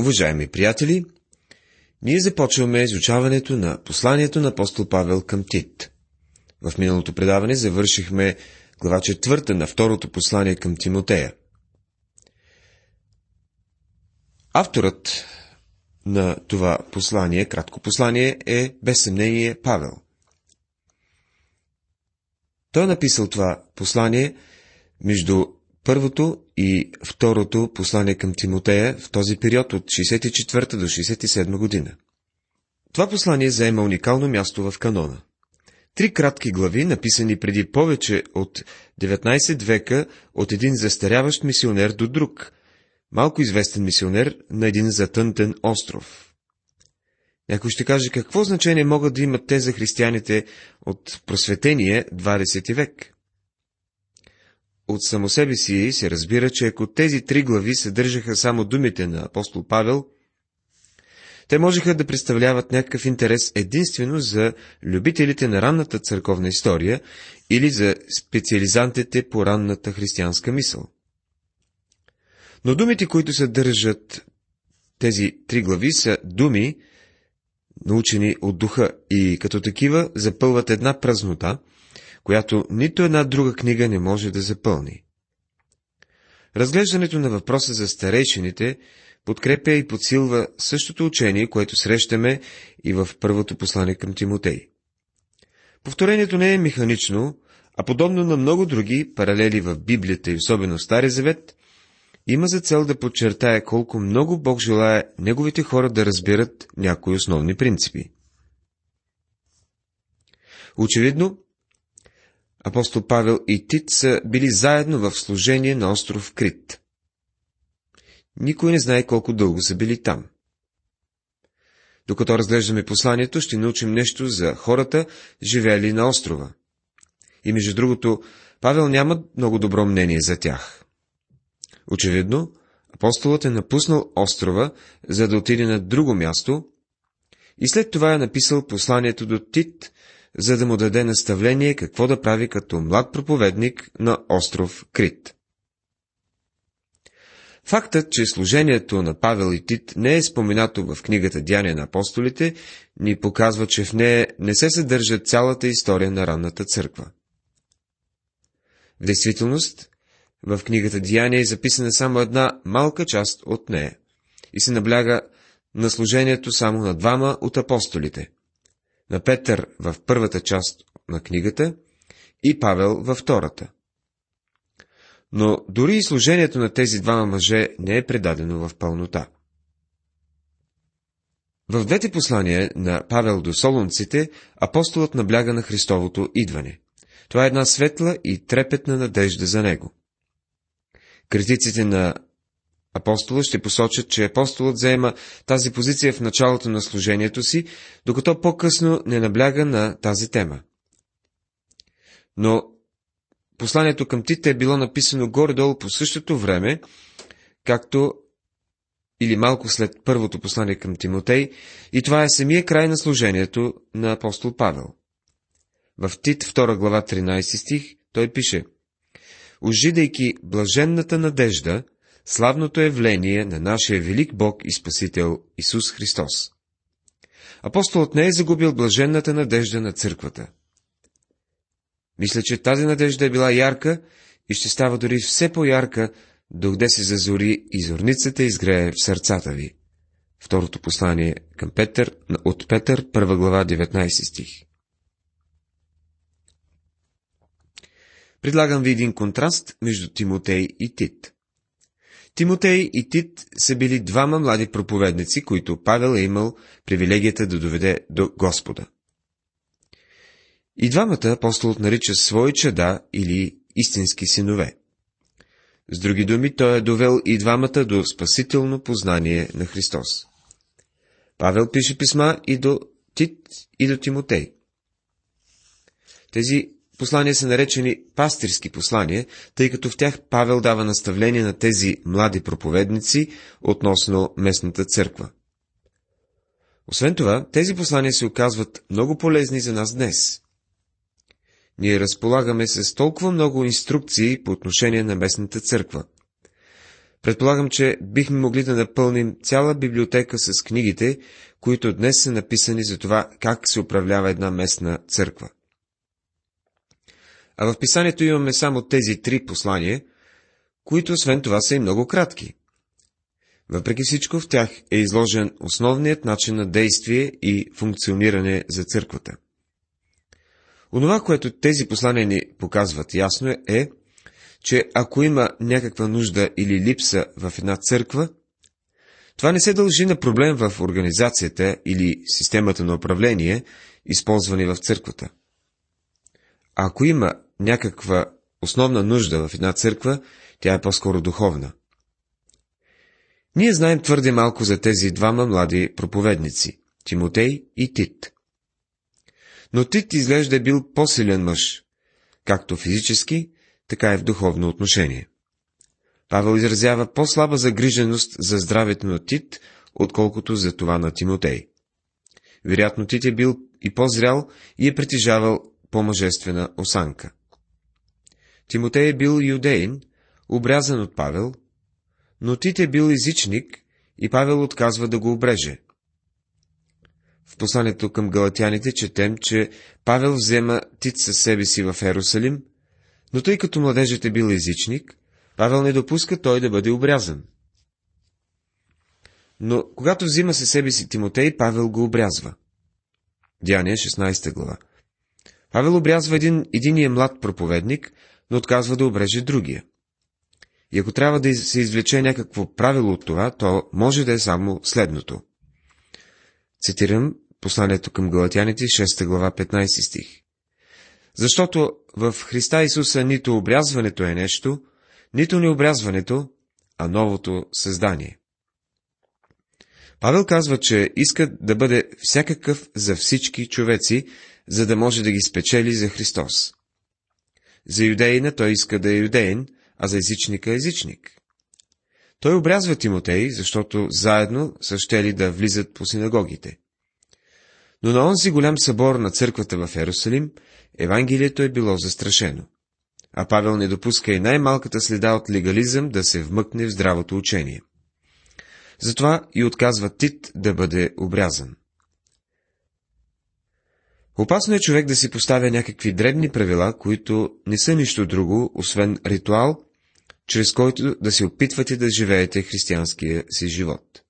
Уважаеми приятели, ние започваме изучаването на посланието на апостол Павел към Тит. В миналото предаване завършихме глава 4 на второто послание към Тимотея. Авторът на това послание, кратко послание, е без съмнение Павел. Той е написал това послание между първото и второто послание към Тимотея в този период от 64 до 67 година. Това послание заема уникално място в канона. Три кратки глави, написани преди повече от 19 века от един застаряващ мисионер до друг, малко известен мисионер на един затънтен остров. Някой ще каже, какво значение могат да имат те за християните от просветения 20 век? От само себе си се разбира, че ако тези три глави съдържаха само думите на апостол Павел, те можеха да представляват някакъв интерес единствено за любителите на ранната църковна история или за специализантите по ранната християнска мисъл. Но думите, които съдържат тези три глави, са думи, научени от духа и като такива запълват една празнота, която нито една друга книга не може да запълни. Разглеждането на въпроса за старейшините подкрепя и подсилва същото учение, което срещаме и в първото послание към Тимотей. Повторението не е механично, а подобно на много други паралели в Библията и особено в Стария завет, има за цел да подчертае колко много Бог желае неговите хора да разбират някои основни принципи. Очевидно, апостол Павел и Тит са били заедно в служение на остров Крит. Никой не знае колко дълго са били там. Докато разглеждаме посланието, ще научим нещо за хората, живели на острова. И между другото, Павел няма много добро мнение за тях. Очевидно, апостолът е напуснал острова, за да отиде на друго място, и след това е написал посланието до Тит, за да му даде наставление какво да прави като млад проповедник на остров Крит. Фактът, че служението на Павел и Тит не е споменато в книгата Деяния на апостолите, ни показва, че в нея не се съдържа цялата история на ранната църква. В действителност, в книгата Деяния е записана само една малка част от нея и се набляга на служението само на двама от апостолите. На Петър в първата част на книгата и Павел във втората. Но дори и служението на тези двама мъже не е предадено в пълнота. В двете послания на Павел до Солунците апостолът набляга на Христовото идване. Това е една светла и трепетна надежда за него. Критиците на апостола ще посочат, че апостолът заема тази позиция в началото на служението си, докато по-късно не набляга на тази тема. Но посланието към Тит е било написано горе-долу по същото време, както или малко след първото послание към Тимотей, и това е самия край на служението на апостол Павел. В Тит 2 глава 13 стих той пише: «Ожидайки блаженната надежда, славното явление на нашия велик Бог и Спасител Исус Христос». Апостолът не е загубил блаженната надежда на църквата. Мисля, че тази надежда е била ярка и ще става дори все по-ярка, докъде се зазори и зорницата изгрее в сърцата ви. Второто послание към Петър, от Петър, 1 глава, 19 стих. Предлагам ви един контраст между Тимотей и Тит. Тимотей и Тит са били двама млади проповедници, които Павел е имал привилегията да доведе до Господа. И двамата апостолът нарича свои чада или истински синове. С други думи, той е довел и двамата до спасително познание на Христос. Павел пише писма и до Тит, и до Тимотей. Тези послания са наречени пастирски послания, тъй като в тях Павел дава наставление на тези млади проповедници относно местната църква. Освен това, тези послания се оказват много полезни за нас днес. Ние разполагаме с толкова много инструкции по отношение на местната църква. Предполагам, че бихме могли да напълним цяла библиотека с книгите, които днес са написани за това, как се управлява една местна църква. А в писанието имаме само тези три послания, които освен това са и много кратки. Въпреки всичко, в тях е изложен основният начин на действие и функциониране за църквата. Онова, което тези послания ни показват ясно е, че ако има някаква нужда или липса в една църква, това не се дължи на проблем в организацията или системата на управление, използвани в църквата. А ако има някаква основна нужда в една църква, тя е по-скоро духовна. Ние знаем твърде малко за тези двама млади проповедници – Тимотей и Тит. Но Тит изглежда е бил по-силен мъж, както физически, така и в духовно отношение. Павел изразява по-слаба загриженост за здравето на Тит, отколкото за това на Тимотей. Вероятно Тит е бил и по-зрял и е притежавал по-мъжествена осанка. Тимотей е бил юдеин, обрязан от Павел, но Тит е бил езичник и Павел отказва да го обреже. В посланието към галатяните четем, че Павел взема Тит със себе си в Ерусалим, но тъй като младежът е бил езичник, Павел не допуска той да бъде обрязан. Но когато взима със себе си Тимотей, Павел го обрязва. Деяния 16 глава. Павел обрязва единия млад проповедник, но отказва да обреже другия. И ако трябва да се извлече някакво правило от това, то може да е само следното. Цитирам посланието към Галатяните, 6 глава, 15 стих. Защото в Христа Исуса нито обрязването е нещо, нито необрязването, а новото създание. Павел казва, че иска да бъде всякакъв за всички човеци, за да може да ги спечели за Христос. За юдеина той иска да е юдеин, а за езичника е езичник. Той обрязва Тимотей, защото заедно са щели да влизат по синагогите. Но на онзи голям събор на църквата в Ерусалим, Евангелието е било застрашено, а Павел не допуска и най-малката следа от легализъм да се вмъкне в здравото учение. Затова и отказва Тит да бъде обрязан. Опасно е човек да си поставя някакви дребни правила, които не са нищо друго, освен ритуал, чрез който да се опитвате да живеете християнския си живот.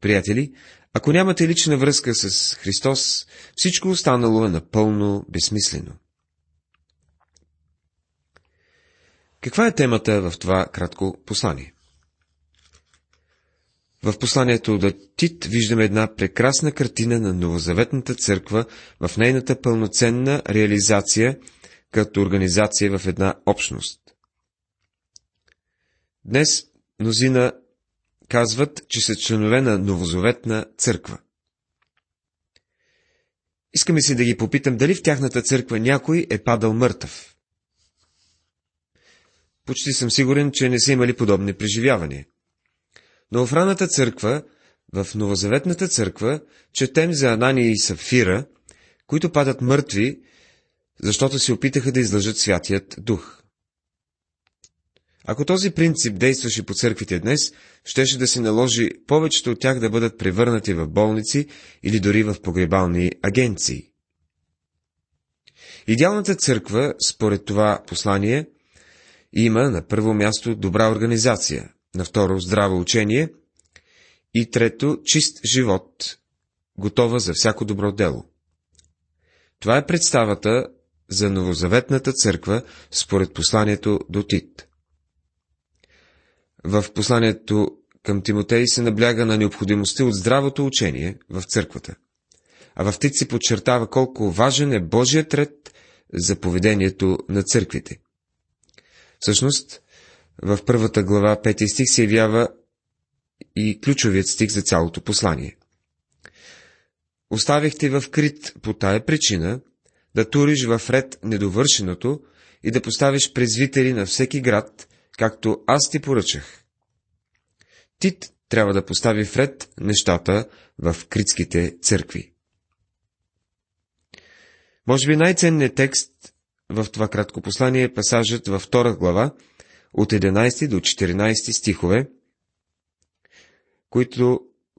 Приятели, ако нямате лична връзка с Христос, всичко останало е напълно безсмислено. Каква е темата в това кратко послание? В посланието до Тит виждаме една прекрасна картина на новозаветната църква в нейната пълноценна реализация като организация в една общност. Днес мнозина казват, че са членове на новозаветна църква. Искаме си да ги попитам, дали в тяхната църква някой е падал мъртъв. Почти съм сигурен, че не са имали подобни преживявания. Но в ранната църква, в новозаветната църква, четем за Анания и Сафира, които падат мъртви, защото се опитаха да излъжат Святият Дух. Ако този принцип действаше по църквите днес, щеше да се наложи повечето от тях да бъдат превърнати в болници или дори в погребални агенции. Идеалната църква, според това послание, има на първо място добра организация, на второ здраво учение и трето чист живот, готова за всяко добро дело. Това е представата за новозаветната църква според посланието до Тит. В посланието към Тимотей се набляга на необходимостта от здравото учение в църквата, а в Тит се подчертава колко важен е Божият ред за поведението на църквите. Всъщност, в първата глава, 5 стих, се явява и ключовият стих за цялото послание. Оставихте в Крит по тая причина да туриш в ред недовършеното и да поставиш презвитери на всеки град, както аз ти поръчах. Тит трябва да постави в ред нещата в критските църкви. Може би най-ценният текст в това кратко послание е пасажът във 2 глава, от 11 до 14 стихове,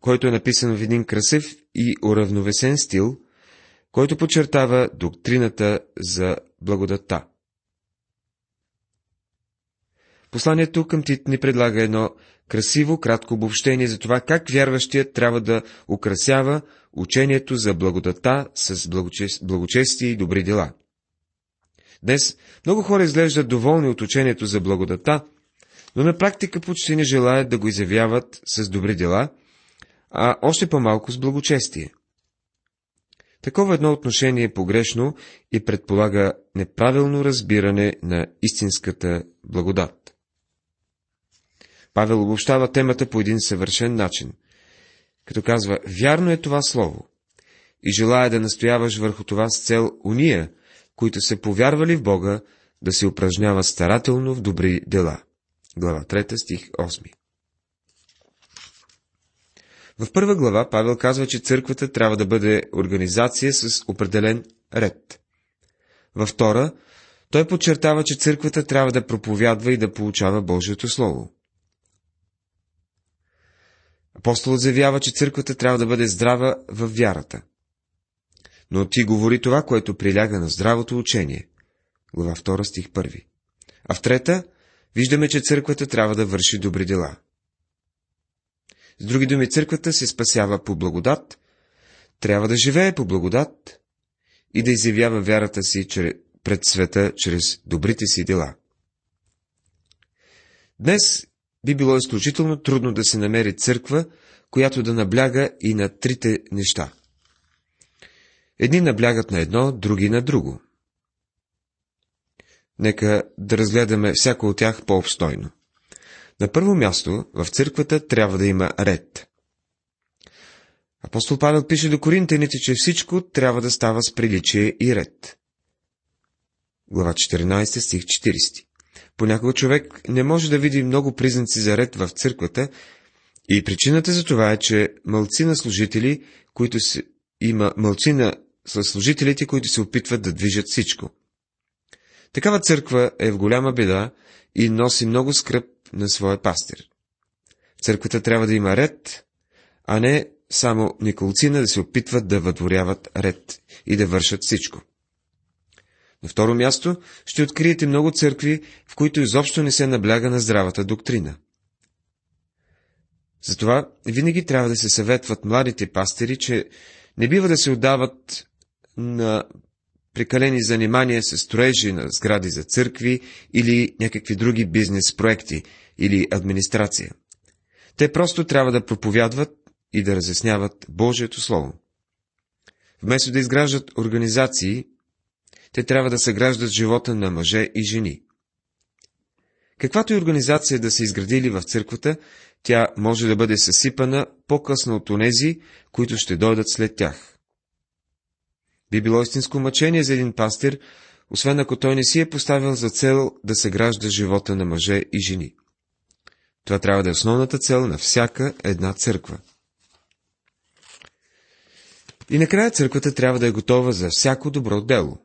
който е написан в един красив и уравновесен стил, който подчертава доктрината за благодатта. Посланието към Тит ни предлага едно красиво, кратко обобщение за това, как вярващият трябва да украсява учението за благодатта с благочестие и добри дела. Днес много хора изглеждат доволни от учението за благодатта, но на практика почти не желаят да го изявяват с добри дела, а още по-малко с благочестие. Такова едно отношение е погрешно и предполага неправилно разбиране на истинската благодат. Павел обобщава темата по един съвършен начин, като казва: вярно е това слово, и желая да настояваш върху това с цел уния, които са повярвали в Бога, да се упражняват старателно в добри дела. Глава 3, стих 8. В първа глава Павел казва, че църквата трябва да бъде организация с определен ред. Във втора, той подчертава, че църквата трябва да проповядва и да получава Божието Слово. Апостолът заявява, че църквата трябва да бъде здрава във вярата. Но ти говори това, което приляга на здравото учение. Глава 2, стих 1. А в трета, виждаме, че църквата трябва да върши добри дела. С други думи, църквата се спасява по благодат, трябва да живее по благодат и да изявява вярата си пред света чрез добрите си дела. Днес би било изключително трудно да се намери църква, която да набляга и на трите неща. Едни наблягат на едно, други на друго. Нека да разгледаме всяко от тях по-обстойно. На първо място, в църквата трябва да има ред. Апостол Павел пише до Коринтяните, че всичко трябва да става с приличие и ред. Глава 14, стих 40. Понякога човек не може да види много признаци за ред в църквата и причината за това е, че мълцина са служителите, които се опитват да движат всичко. Такава църква е в голяма беда и носи много скръб на своя пастир. Църквата трябва да има ред, а не само неколцина да се опитват да въдворяват ред и да вършат всичко. На второ място ще откриете много църкви, в които изобщо не се набляга на здравата доктрина. Затова винаги трябва да се съветват младите пастири, че не бива да се отдават на прекалени занимания с строежи на сгради за църкви или някакви други бизнес проекти или администрация. Те просто трябва да проповядват и да разясняват Божието Слово. Вместо да изграждат организации, те трябва да съграждат живота на мъже и жени. Каквато и организация да са изградили в църквата, тя може да бъде съсипана по-късно от онези, които ще дойдат след тях. Би било истинско мъчение за един пастир, освен ако той не си е поставил за цел да съгражда живота на мъже и жени. Това трябва да е основната цел на всяка една църква. И накрая църквата трябва да е готова за всяко добро дело.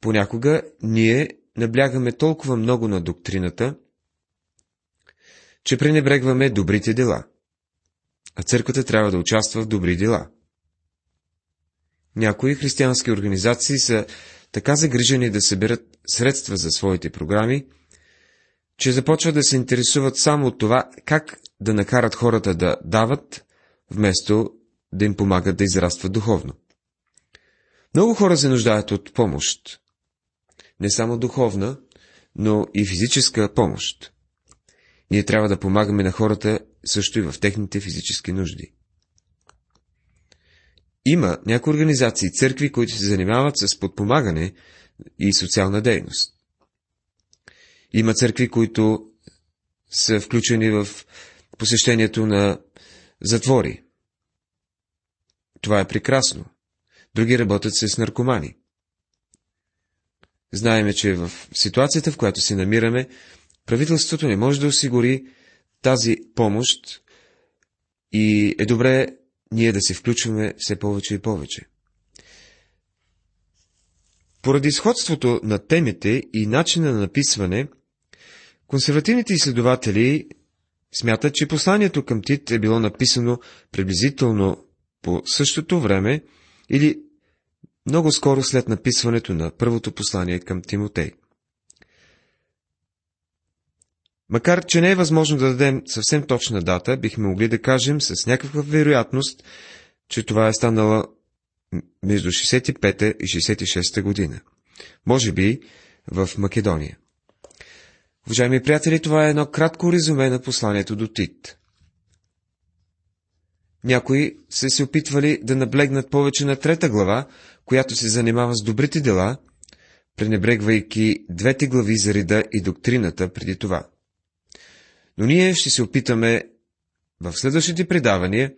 Понякога ние наблягаме толкова много на доктрината, че пренебрегваме добрите дела, а църквата трябва да участва в добри дела. Някои християнски организации са така загрижени да съберат средства за своите програми, че започват да се интересуват само от това, как да накарат хората да дават, вместо да им помагат да израстват духовно. Много хора се нуждаят от помощ. Не само духовна, но и физическа помощ. Ние трябва да помагаме на хората също и в техните физически нужди. Има някои организации и църкви, които се занимават с подпомагане и социална дейност. Има църкви, които са включени в посещението на затвори. Това е прекрасно. Други работят с наркомани. Знаеме, че в ситуацията, в която се намираме, правителството не може да осигури тази помощ и е добре ние да се включваме все повече и повече. Поради сходството на темите и начина на написване, консервативните изследователи смятат, че посланието към Тит е било написано приблизително по същото време или много скоро след написването на първото послание към Тимотей. Макар че не е възможно да дадем съвсем точна дата, бихме могли да кажем с някаква вероятност, че това е станало между 65 и 66 година. Може би в Македония. Уважаеми приятели, това е едно кратко резюме на посланието до Тит. Някои са се опитвали да наблегнат повече на 3 глава, която се занимава с добрите дела, пренебрегвайки 2 глави за реда и доктрината преди това. Но ние ще се опитаме в следващите предавания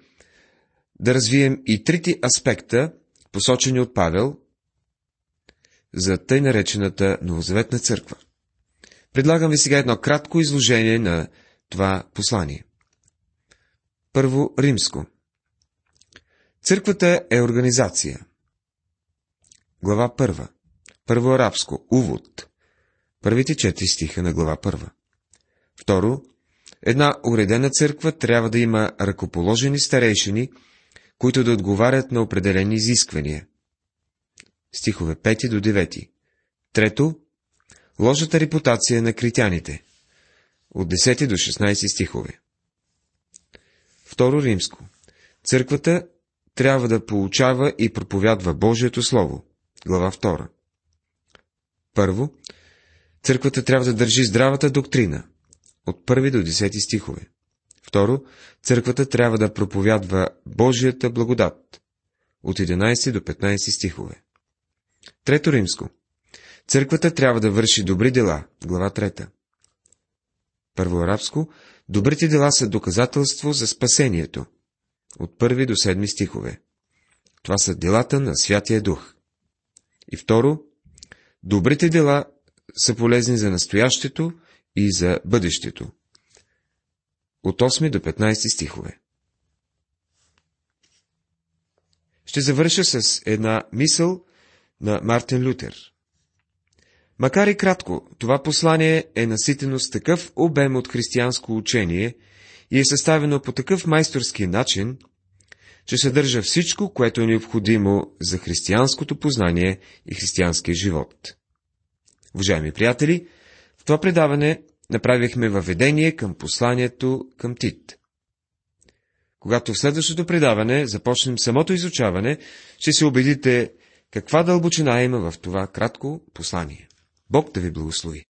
да развием и 3 аспекта, посочени от Павел, за тъй наречената новозаветна църква. Предлагам ви сега едно кратко изложение на това послание. Първо, римско. Църквата е организация. Глава 1. Първо арабско. Увод. Първите 4 стиха на глава 1. Второ, една уредена църква трябва да има ръкоположени старейшини, които да отговарят на определени изисквания. Стихове 5 до 9. Трето, лошата репутация на критяните. От 10 до 16 стихове. Второ римско. Църквата трябва да получава и проповядва Божието Слово. Глава 2. Първо, църквата трябва да държи здравата доктрина. От 1 до 10 стихове. Второ, църквата трябва да проповядва Божията благодат. От 11 до 15 стихове. Трето римско. Църквата трябва да върши добри дела. Глава 3. Първо арабско. Добрите дела са доказателство за спасението. От 1 до 7 стихове. Това са делата на Святия Дух. И второ, добрите дела са полезни за настоящето и за бъдещето. От 8 до 15 стихове. Ще завърша с една мисъл на Мартин Лютер. Макар и кратко, това послание е наситено с такъв обем от християнско учение и е съставено по такъв майсторски начин, че съдържа всичко, което е необходимо за християнското познание и християнския живот. Уважаеми приятели, в това предаване направихме въведение към посланието към Тит. Когато в следващото предаване започнем самото изучаване, ще се убедите каква дълбочина има в това кратко послание. Бог да ви благослови!